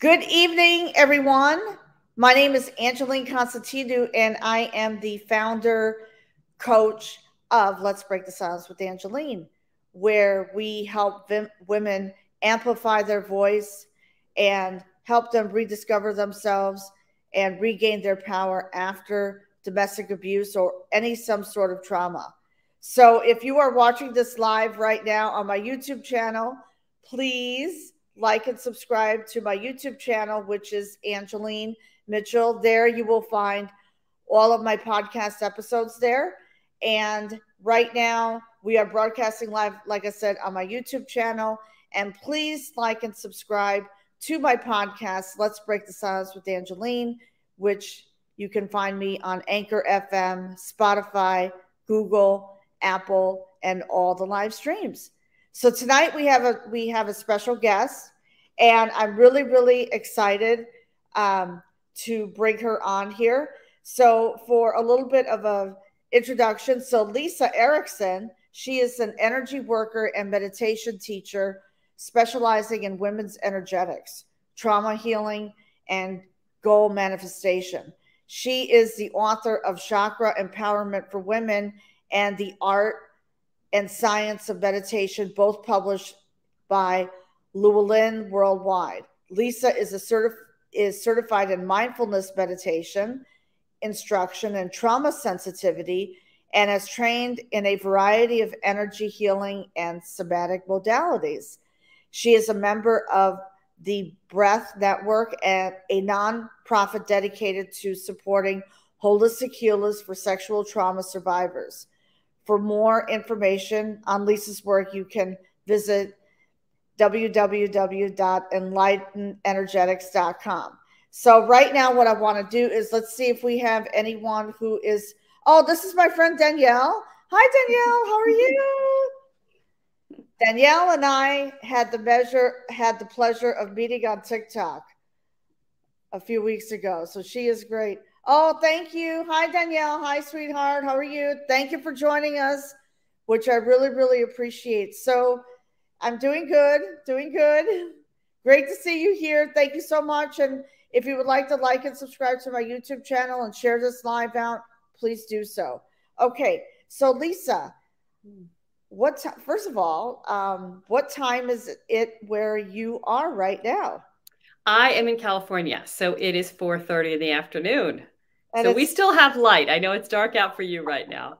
Good evening, everyone. My name is Angeline Constantinou, and I am the founder, coach of Let's Break the Silence with Angeline, where we help women amplify their voice and help them rediscover themselves and regain their power after domestic abuse or some sort of trauma. So if you are watching this live right now on my YouTube channel, please like and subscribe to my YouTube channel, which is Angeline Mitchell. There you will find all of my podcast episodes there. And right now we are broadcasting live, like I said, on my YouTube channel. And please like and subscribe to my podcast, Let's Break the Silence with Angeline, which you can find me on Anchor FM, Spotify, Google, Apple, and all the live streams. So tonight we have a special guest, and I'm really, really excited to bring her on here. So for a little bit of an introduction, so Lisa Erickson, she is an energy worker and meditation teacher specializing in women's energetics, trauma healing, and goal manifestation. She is the author of Chakra Empowerment for Women and The Art and Science of Meditation, both published by Llewellyn Worldwide. Lisa is certified in mindfulness meditation, instruction, and trauma sensitivity, and has trained in a variety of energy healing and somatic modalities. She is a member of the Breath Network, and a nonprofit dedicated to supporting holistic healers for sexual trauma survivors. For more information on Lisa's work, you can visit www.enlightenedenergetics.com. So right now what I want to do is let's see if we have anyone who is, oh, this is my friend Danielle. Hi, Danielle. How are you? Danielle and I had the pleasure of meeting on TikTok a few weeks ago. So she is great. Oh, thank you. Hi, Danielle. Hi, sweetheart. How are you? Thank you for joining us, which I really, really appreciate. So I'm doing good, Great to see you here. Thank you so much. And if you would like to like and subscribe to my YouTube channel and share this live out, please do so. Okay. So Lisa, first of all, what time is it where you are right now? I am in California, so it is 4:30 in the afternoon. And so we still have light. I know it's dark out for you right now.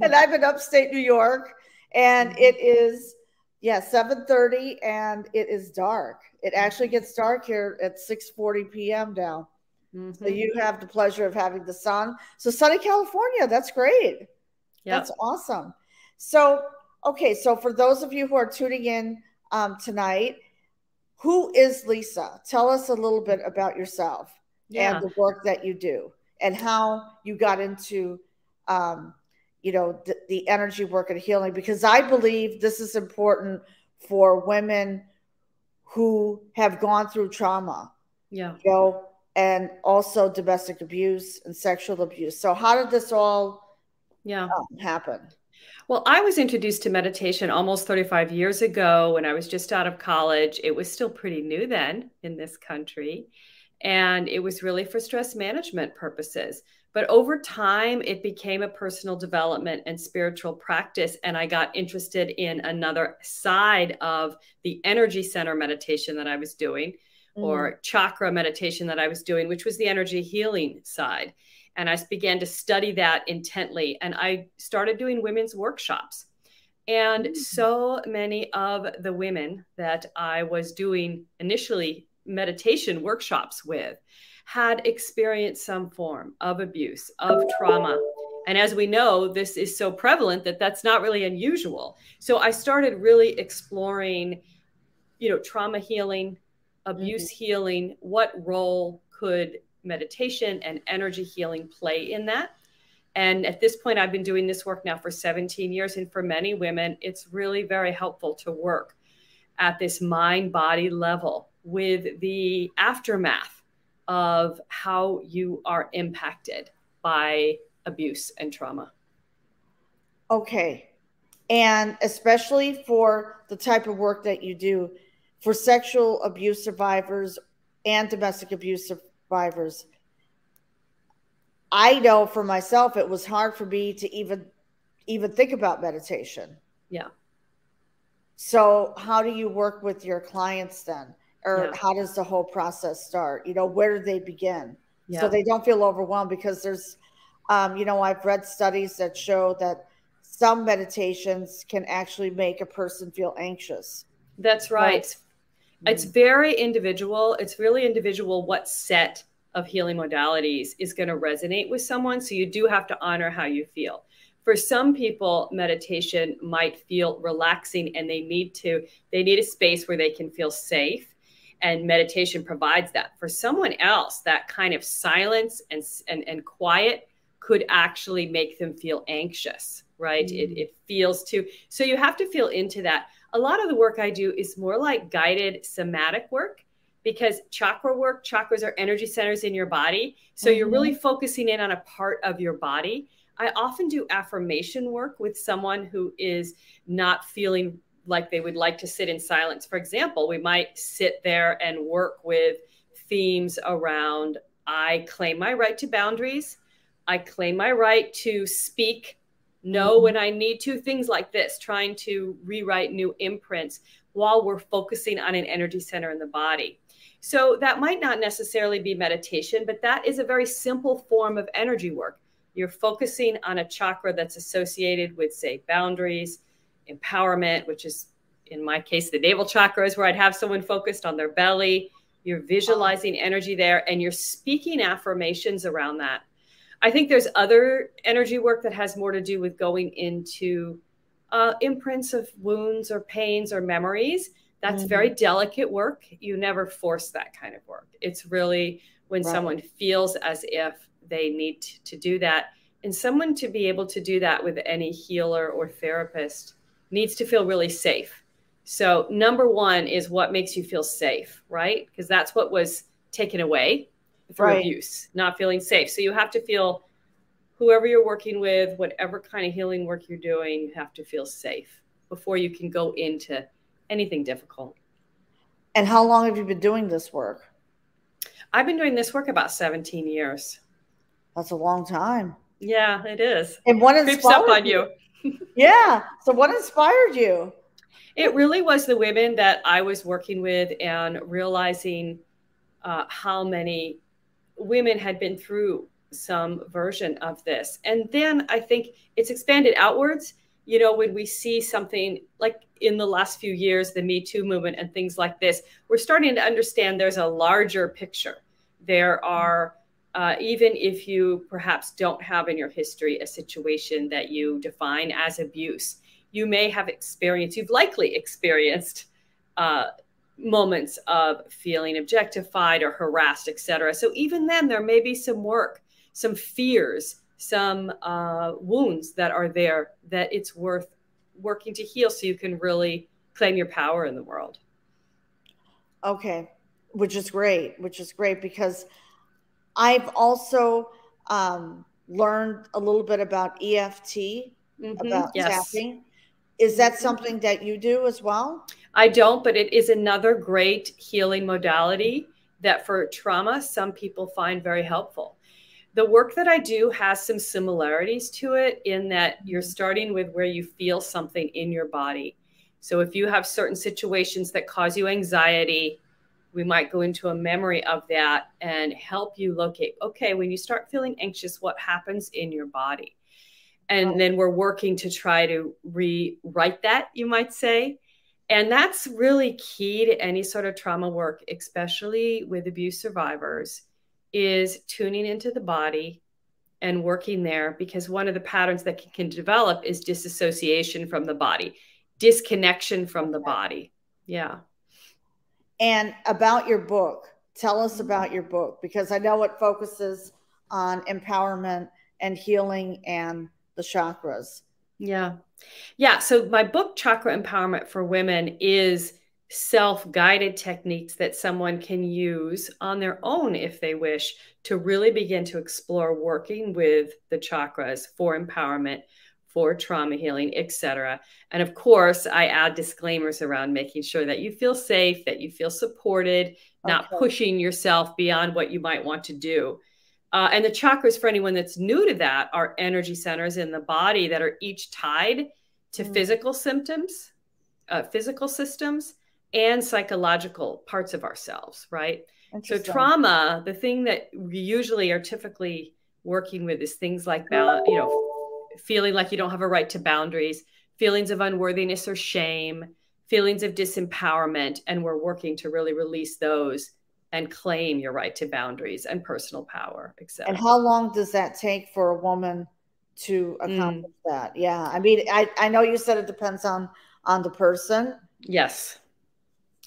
And I'm in upstate New York, and it is, 7:30, and it is dark. It actually gets dark here at 6:40 p.m. now. Mm-hmm. So you have the pleasure of having the sun. So sunny California, that's great. Yep. That's awesome. So, okay. So for those of you who are tuning in tonight, who is Lisa? Tell us a little bit about yourself and the work that you do and how you got into, the energy work and healing, because I believe this is important for women who have gone through trauma, and also domestic abuse and sexual abuse. So how did this all happen? Well, I was introduced to meditation almost 35 years ago when I was just out of college. It was still pretty new then in this country, and it was really for stress management purposes. But over time, it became a personal development and spiritual practice, and I got interested in another side of the energy center meditation that I was doing, or chakra meditation that I was doing, which was the energy healing side. And I began to study that intently. And I started doing women's workshops. And so many of the women that I was doing initially meditation workshops with had experienced some form of abuse, of trauma. And as we know, this is so prevalent that that's not really unusual. So I started really exploring, trauma healing, abuse healing, what role could meditation and energy healing play in that. And at this point, I've been doing this work now for 17 years. And for many women, it's really very helpful to work at this mind-body level with the aftermath of how you are impacted by abuse and trauma. Okay. And especially for the type of work that you do for sexual abuse survivors and domestic abuse survivors. I know for myself, it was hard for me to even think about meditation. Yeah. So how do you work with your clients then? Or yeah. how does the whole process start? You know, where do they begin? Yeah. So they don't feel overwhelmed, because there's, you know, I've read studies that show that some meditations can actually make a person feel anxious. That's right. Mm-hmm. It's very individual. It's really individual what set of healing modalities is going to resonate with someone. So you do have to honor how you feel. For some people, meditation might feel relaxing, and they need a space where they can feel safe, and meditation provides that. For someone else, that kind of silence and quiet could actually make them feel anxious, right? Mm-hmm. It feels too. So you have to feel into that. A lot of the work I do is more like guided somatic work, because chakra work, chakras are energy centers in your body. So mm-hmm. you're really focusing in on a part of your body. I often do affirmation work with someone who is not feeling like they would like to sit in silence. For example, we might sit there and work with themes around, I claim my right to boundaries. I claim my right to speak, know when I need to, things like this, trying to rewrite new imprints while we're focusing on an energy center in the body. So that might not necessarily be meditation, but that is a very simple form of energy work. You're focusing on a chakra that's associated with, say, boundaries, empowerment, which is, in my case, the navel chakra is where I'd have someone focused on their belly. You're visualizing energy there, and you're speaking affirmations around that. I think there's other energy work that has more to do with going into imprints of wounds or pains or memories. That's mm-hmm. very delicate work. You never force that kind of work. It's really when right. someone feels as if they need to do that. And someone to be able to do that with any healer or therapist needs to feel really safe. So number one is what makes you feel safe, right? Because that's what was taken away through right. abuse, not feeling safe. So you have to feel, whoever you're working with, whatever kind of healing work you're doing, you have to feel safe before you can go into anything difficult. And how long have you been doing this work? I've been doing this work about 17 years. That's a long time. Yeah, it is. And what inspired on you? Yeah. So what inspired you? It really was the women that I was working with, and realizing how many women had been through some version of this. And then I think it's expanded outwards. You know, when we see something like in the last few years, the Me Too movement and things like this, we're starting to understand there's a larger picture. There are even if you perhaps don't have in your history a situation that you define as abuse, you may have experienced, you've likely experienced moments of feeling objectified or harassed, etc. So even then, there may be some work, some fears, some wounds that are there that it's worth working to heal so you can really claim your power in the world. Okay, which is great because I've also learned a little bit about EFT, mm-hmm, about yes. tapping. Is that something that you do as well? I don't, but it is another great healing modality that for trauma, some people find very helpful. The work that I do has some similarities to it in that you're starting with where you feel something in your body. So if you have certain situations that cause you anxiety, we might go into a memory of that and help you locate, okay, when you start feeling anxious, what happens in your body? And wow. then we're working to try to rewrite that, you might say. And that's really key to any sort of trauma work, especially with abuse survivors, is tuning into the body and working there, because one of the patterns that can develop is disassociation from the body, disconnection from the body. Yeah. And about your book, tell us about your book, because I know it focuses on empowerment and healing and the chakras. Yeah. Yeah. So my book, Chakra Empowerment for Women, is self-guided techniques that someone can use on their own if they wish to really begin to explore working with the chakras for empowerment, for trauma healing, etc. And of course, I add disclaimers around making sure that you feel safe, that you feel supported, not pushing yourself beyond what you might want to do. And the chakras, for anyone that's new to that, are energy centers in the body that are each tied to physical symptoms, physical systems, and psychological parts of ourselves, right? So trauma, the thing that we usually are typically working with is things like, you know, feeling like you don't have a right to boundaries, feelings of unworthiness or shame, feelings of disempowerment. And we're working to really release those and claim your right to boundaries and personal power, etc. And how long does that take for a woman to accomplish that? Yeah. I mean, I know you said it depends on the person. Yes,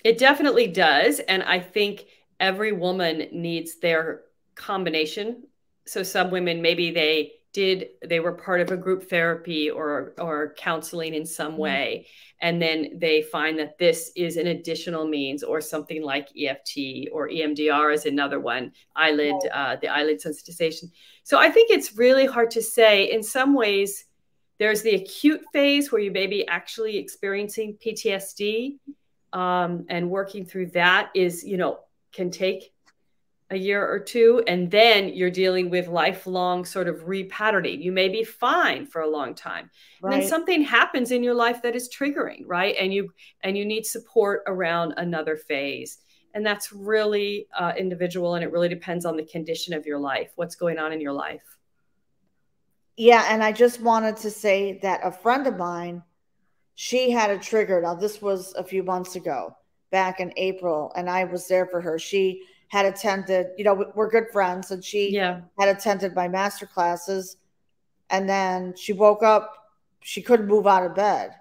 it definitely does. And I think every woman needs their combination. So some women, maybe they were part of a group therapy or counseling in some way. And then they find that this is an additional means, or something like EFT or EMDR is another one, the eyelid sensitization. So I think it's really hard to say. In some ways, there's the acute phase where you may be actually experiencing PTSD, and working through that is, you know, can take a year or two. And then you're dealing with lifelong sort of repatterning. You may be fine for a long time. Right. And then something happens in your life that is triggering, right? And you need support around another phase. And that's really individual. And it really depends on the condition of your life, what's going on in your life. Yeah. And I just wanted to say that a friend of mine, she had a trigger. Now this was a few months ago, back in April. And I was there for her. She had attended, you know, we're good friends, and she had attended my master classes. And then she woke up, she couldn't move out of bed.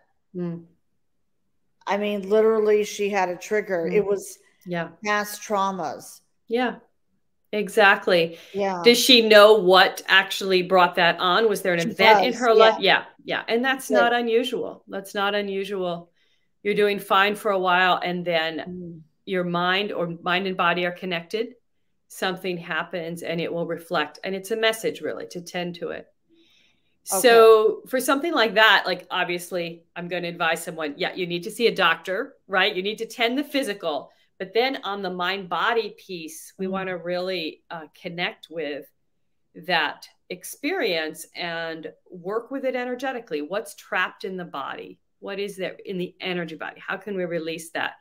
I mean, literally she had a trigger. It was past traumas. Yeah, exactly. Yeah. Does she know what actually brought that on? Was there an event in her life? Yeah. Yeah. And that's not unusual. That's not unusual. You're doing fine for a while, and then your mind and body are connected. Something happens and it will reflect, and it's a message really to tend to it. Okay. So for something like that, like obviously I'm going to advise someone, you need to see a doctor, right? You need to tend the physical, but then on the mind body piece, we want to really connect with that experience and work with it energetically. What's trapped in the body? What is there in the energy body? How can we release that?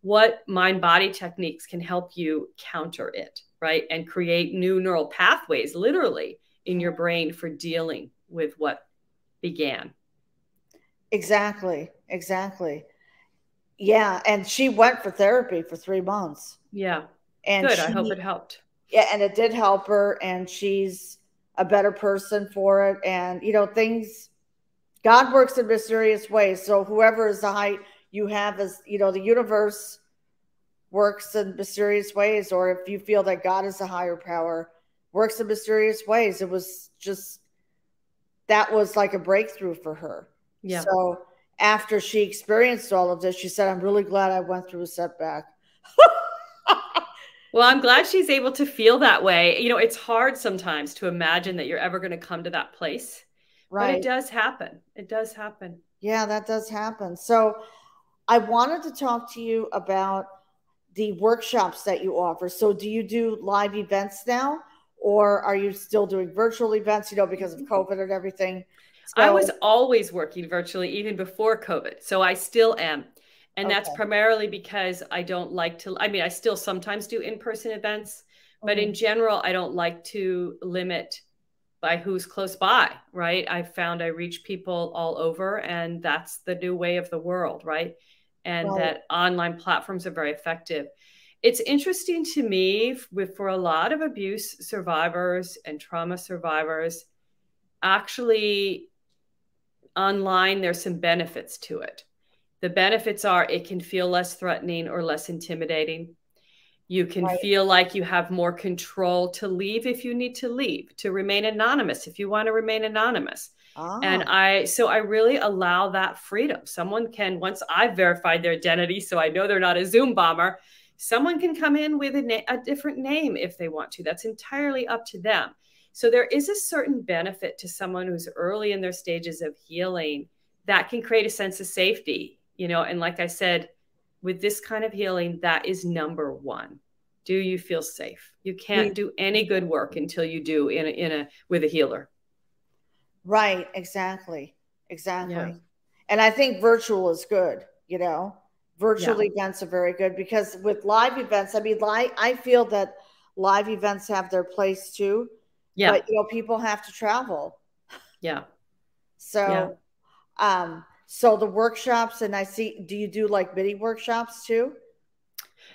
What mind-body techniques can help you counter it, right? And create new neural pathways, literally, in your brain for dealing with what began. Exactly, exactly. Yeah, and she went for therapy for 3 months. Yeah, and good. I hope it helped. Yeah, and it did help her, and she's a better person for it. And, you know, things, God works in mysterious ways. So whoever is the height you have, as you know, the universe works in mysterious ways, or if you feel that God is a higher power, works in mysterious ways. It was just, that was like a breakthrough for her. Yeah. So after she experienced all of this, she said, I'm really glad I went through a setback. Well, I'm glad she's able to feel that way. You know, it's hard sometimes to imagine that you're ever going to come to that place, right? But it does happen. It does happen. Yeah, that does happen. So I wanted to talk to you about the workshops that you offer. So do you do live events now, or are you still doing virtual events, you know, because of COVID and everything? So I was always working virtually even before COVID. So I still am. And that's primarily because I don't like to, I mean, I still sometimes do in-person events, but in general, I don't like to limit by who's close by, right? I found I reach people all over, and that's the new way of the world, right? And that online platforms are very effective. It's interesting to me, for a lot of abuse survivors and trauma survivors, actually online, there's some benefits to it. The benefits are it can feel less threatening or less intimidating. You can feel like you have more control to leave if you need to leave, to remain anonymous if you want to remain anonymous. And so I really allow that freedom. Someone can, once I've verified their identity, so I know they're not a Zoom bomber, someone can come in with a different name if they want to. That's entirely up to them. So there is a certain benefit to someone who's early in their stages of healing that can create a sense of safety, you know, and like I said, with this kind of healing, that is number one. Do you feel safe? You can't do any good work until you do with a healer. Right. Exactly. Exactly. Yeah. And I think virtual is good, you know, virtual events are very good, because with live events, I mean, I feel that live events have their place too. Yeah. But, you know, people have to travel. Yeah. So, yeah. So the workshops, and I see, do you do like mini workshops too?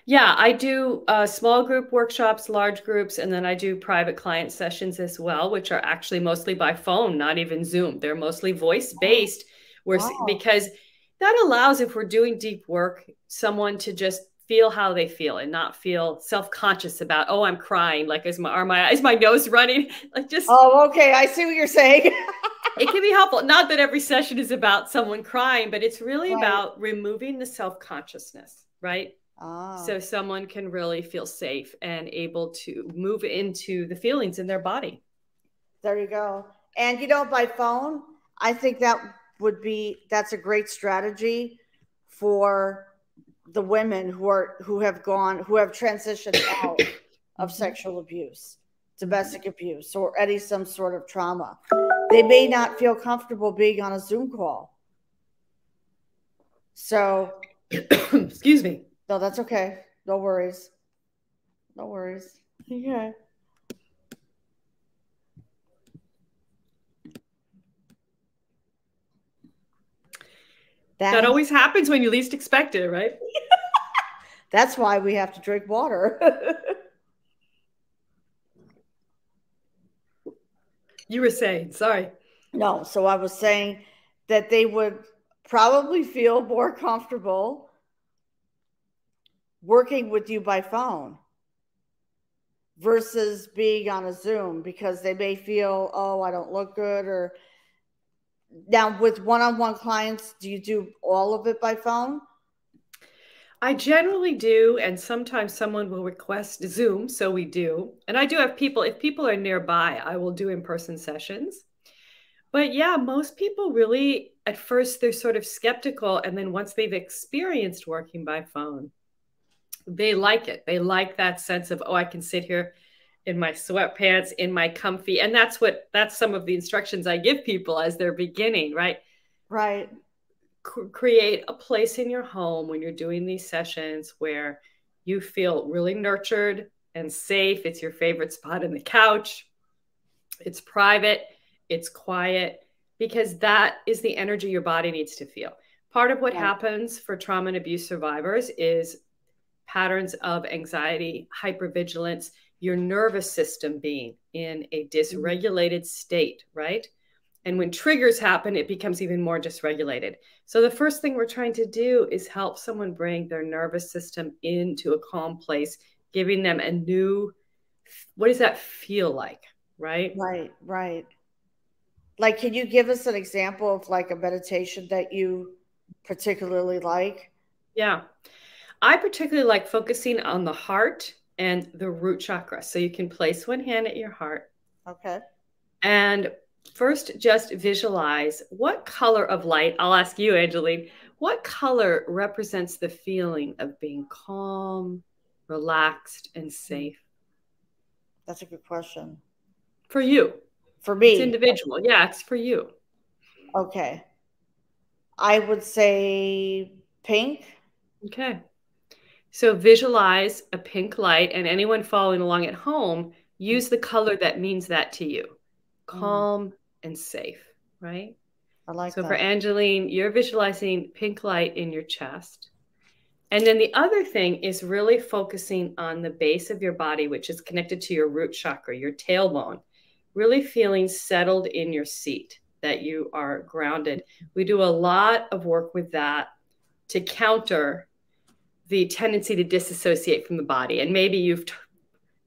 Yeah, I do small group workshops, large groups, and then I do private client sessions as well, which are actually mostly by phone, not even Zoom. They're mostly voice-based, because that allows, if we're doing deep work, someone to just feel how they feel and not feel self-conscious about, oh, I'm crying. Like, is my nose running? Like, just. Oh, okay. I see what you're saying. It can be helpful. Not that every session is about someone crying, but it's really about removing the self-consciousness, right? Oh. So someone can really feel safe and able to move into the feelings in their body. There you go. And, you know, by phone, I think that's a great strategy for the women who have transitioned out of sexual abuse, domestic abuse, or any some sort of trauma. They may not feel comfortable being on a Zoom call. So, excuse me. No, that's okay. No worries. No worries. Yeah. That always happens when you least expect it, right? That's why we have to drink water. You were saying, sorry. No, so I was saying that they would probably feel more comfortable working with you by phone versus being on a Zoom, because they may feel, oh, I don't look good. Or now with one-on-one clients, do you do all of it by phone? I generally do. And sometimes someone will request Zoom. So we do. And I do have people, if people are nearby, I will do in-person sessions. But yeah, most people really, at first, they're sort of skeptical. And then once they've experienced working by phone, they like it. They like that sense of, oh, I can sit here in my sweatpants, in my comfy. And that's some of the instructions I give people as they're beginning, right? Right. Create a place in your home when you're doing these sessions where you feel really nurtured and safe. It's your favorite spot on the couch. It's private. It's quiet, because that is the energy your body needs to feel. Part of what happens for trauma and abuse survivors is patterns of anxiety, hypervigilance, your nervous system being in a dysregulated state, right? And when triggers happen, it becomes even more dysregulated. So the first thing we're trying to do is help someone bring their nervous system into a calm place, giving them a new, what does that feel like, right? Right, right. Like, can you give us an example of like a meditation that you particularly like? Yeah. I particularly like focusing on the heart and the root chakra. So you can place one hand at your heart. Okay. And first, just visualize what color of light, I'll ask you, Angeline, what color represents the feeling of being calm, relaxed, and safe? That's a good question. For you. For me. It's individual. Yeah, it's for you. Okay. I would say pink. Okay. So visualize a pink light, and anyone following along at home, use the color that means that to you. Calm and safe, right? I like that. So for Angeline, you're visualizing pink light in your chest. And then the other thing is really focusing on the base of your body, which is connected to your root chakra, your tailbone, really feeling settled in your seat, that you are grounded. We do a lot of work with that to counter the tendency to disassociate from the body. And maybe you've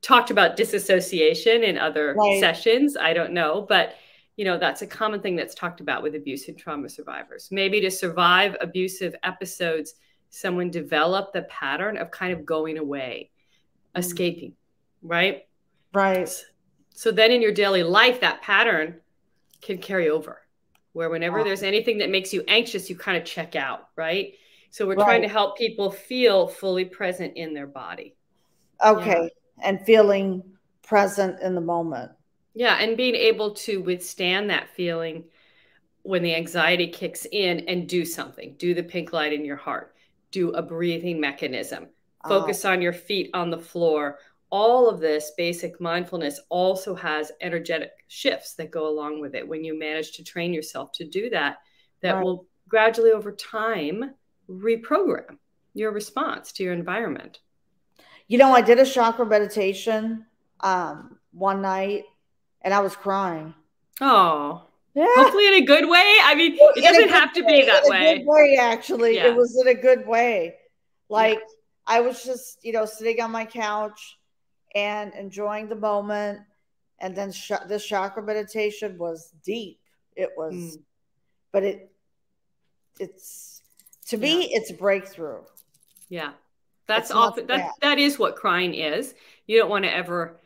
talked about disassociation in other sessions. I don't know. But, you know, that's a common thing that's talked about with abuse and trauma survivors. Maybe to survive abusive episodes, someone developed the pattern of kind of going away, escaping, right? Right. So then in your daily life, that pattern can carry over, where whenever there's anything that makes you anxious, you kind of check out, right? So we're trying to help people feel fully present in their body. Okay. Yeah. And feeling present in the moment. Yeah. And being able to withstand that feeling when the anxiety kicks in and do something. Do the pink light in your heart. Do a breathing mechanism. Focus on your feet on the floor. All of this basic mindfulness also has energetic shifts that go along with it. When you manage to train yourself to do that, that will gradually over time reprogram your response to your environment. You know, I did a chakra meditation one night and I was crying. Oh, yeah. Hopefully in a good way. I mean, it doesn't have to be that way. In a good way, actually. Yeah. It was in a good way. Like, yeah. I was just, you know, sitting on my couch and enjoying the moment. And then this chakra meditation was deep. It was, but it's, to me, it's a breakthrough. Yeah. That's often, that is what crying is. You don't want to ever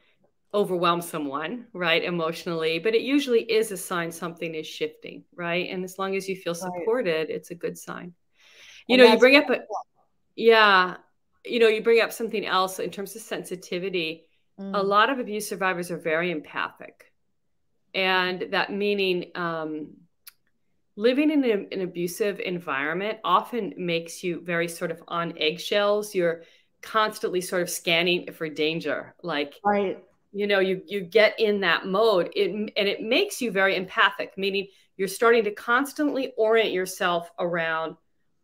overwhelm someone, right? Emotionally, but it usually is a sign something is shifting, right? And as long as you feel supported, it's a good sign. You know, you bring up, you know, you bring up something else in terms of sensitivity. A lot of abuse survivors are very empathic. And that meaning living in an abusive environment often makes you very sort of on eggshells. You're constantly sort of scanning for danger. Like, you know, you get in that mode and it makes you very empathic, meaning you're starting to constantly orient yourself around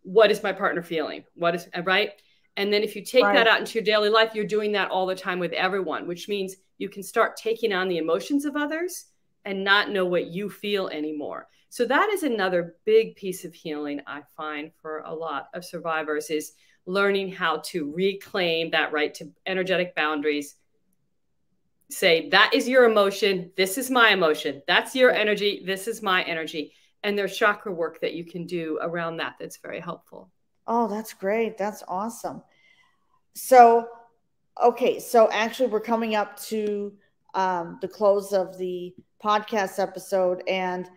what is my partner feeling? What is, right? And then if you take that out into your daily life, you're doing that all the time with everyone, which means you can start taking on the emotions of others and not know what you feel anymore. So that is another big piece of healing I find for a lot of survivors is learning how to reclaim that right to energetic boundaries. Say, that is your emotion. This is my emotion. That's your energy. This is my energy. And there's chakra work that you can do around that. That's very helpful. Oh, that's great. That's awesome. So, okay. So actually we're coming up to the close of the podcast episode, and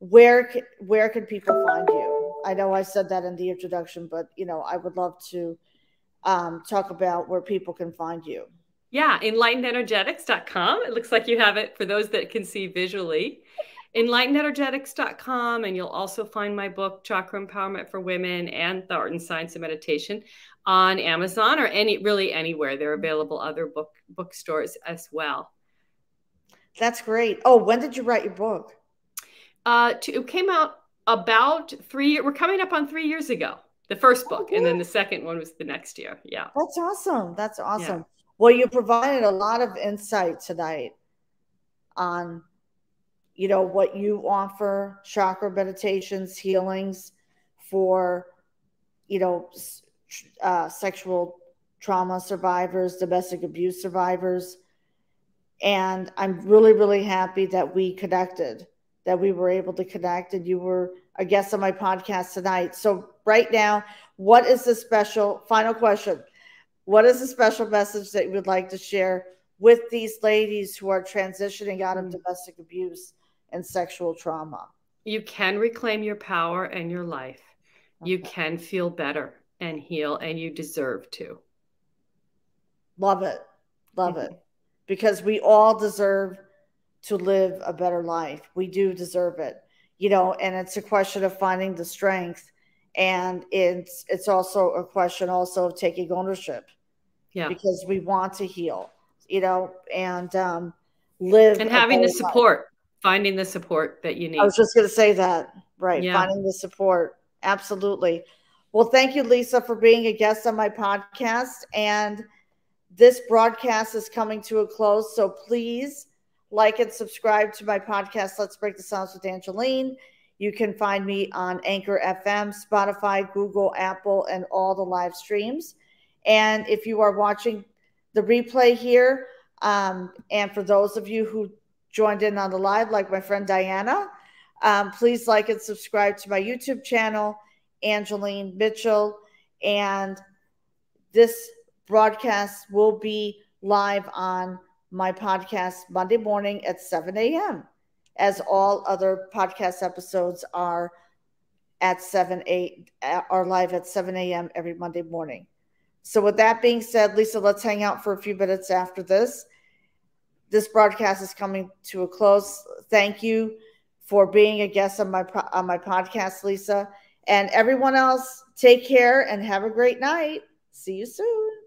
where can people find you? I know I said that in the introduction, but you know, I would love to talk about where people can find you. Yeah. enlightenedenergetics.com. It looks like you have it for those that can see visually. enlightenedenergetics.com, and you'll also find my book, Chakra Empowerment for Women and The Art and Science of Meditation, on Amazon or really anywhere. They're available other bookstores as well. That's great. Oh, when did you write your book? It came out about 3 years. We're coming up on 3 years ago, the first book, and then the second one was the next year. Yeah. That's awesome. That's awesome. Yeah. Well, you provided a lot of insight tonight on, you know, what you offer, chakra meditations, healings for, you know, sexual trauma survivors, domestic abuse survivors. And I'm really, really happy that we connected, that we were able to connect, and you were a guest on my podcast tonight. So right now, what is the special, final question, what is the special message that you would like to share with these ladies who are transitioning out of domestic abuse and sexual trauma? You can reclaim your power and your life. Okay. You can feel better and heal, and you deserve to. Love it. Love it. Because we all deserve to live a better life. We do deserve it, you know, and it's a question of finding the strength. And it's also a question also of taking ownership. Yeah. Because we want to heal, you know, and live. And having the support. Life. Finding the support that you need. I was just going to say that. Right. Yeah. Finding the support. Absolutely. Well, thank you, Lisa, for being a guest on my podcast. And this broadcast is coming to a close. So please like and subscribe to my podcast, Let's Break the Silence with Angeline. You can find me on Anchor FM, Spotify, Google, Apple, and all the live streams. And if you are watching the replay here, and for those of you who joined in on the live, like my friend Diana, please like and subscribe to my YouTube channel, Angeline Mitchell. And this broadcast will be live on my podcast Monday morning at 7 a.m., as all other podcast episodes are at 7, 8, are live at 7 a.m. every Monday morning. So with that being said, Lisa, let's hang out for a few minutes after this. This broadcast is coming to a close. Thank you for being a guest on my podcast, Lisa. And everyone else, take care and have a great night. See you soon.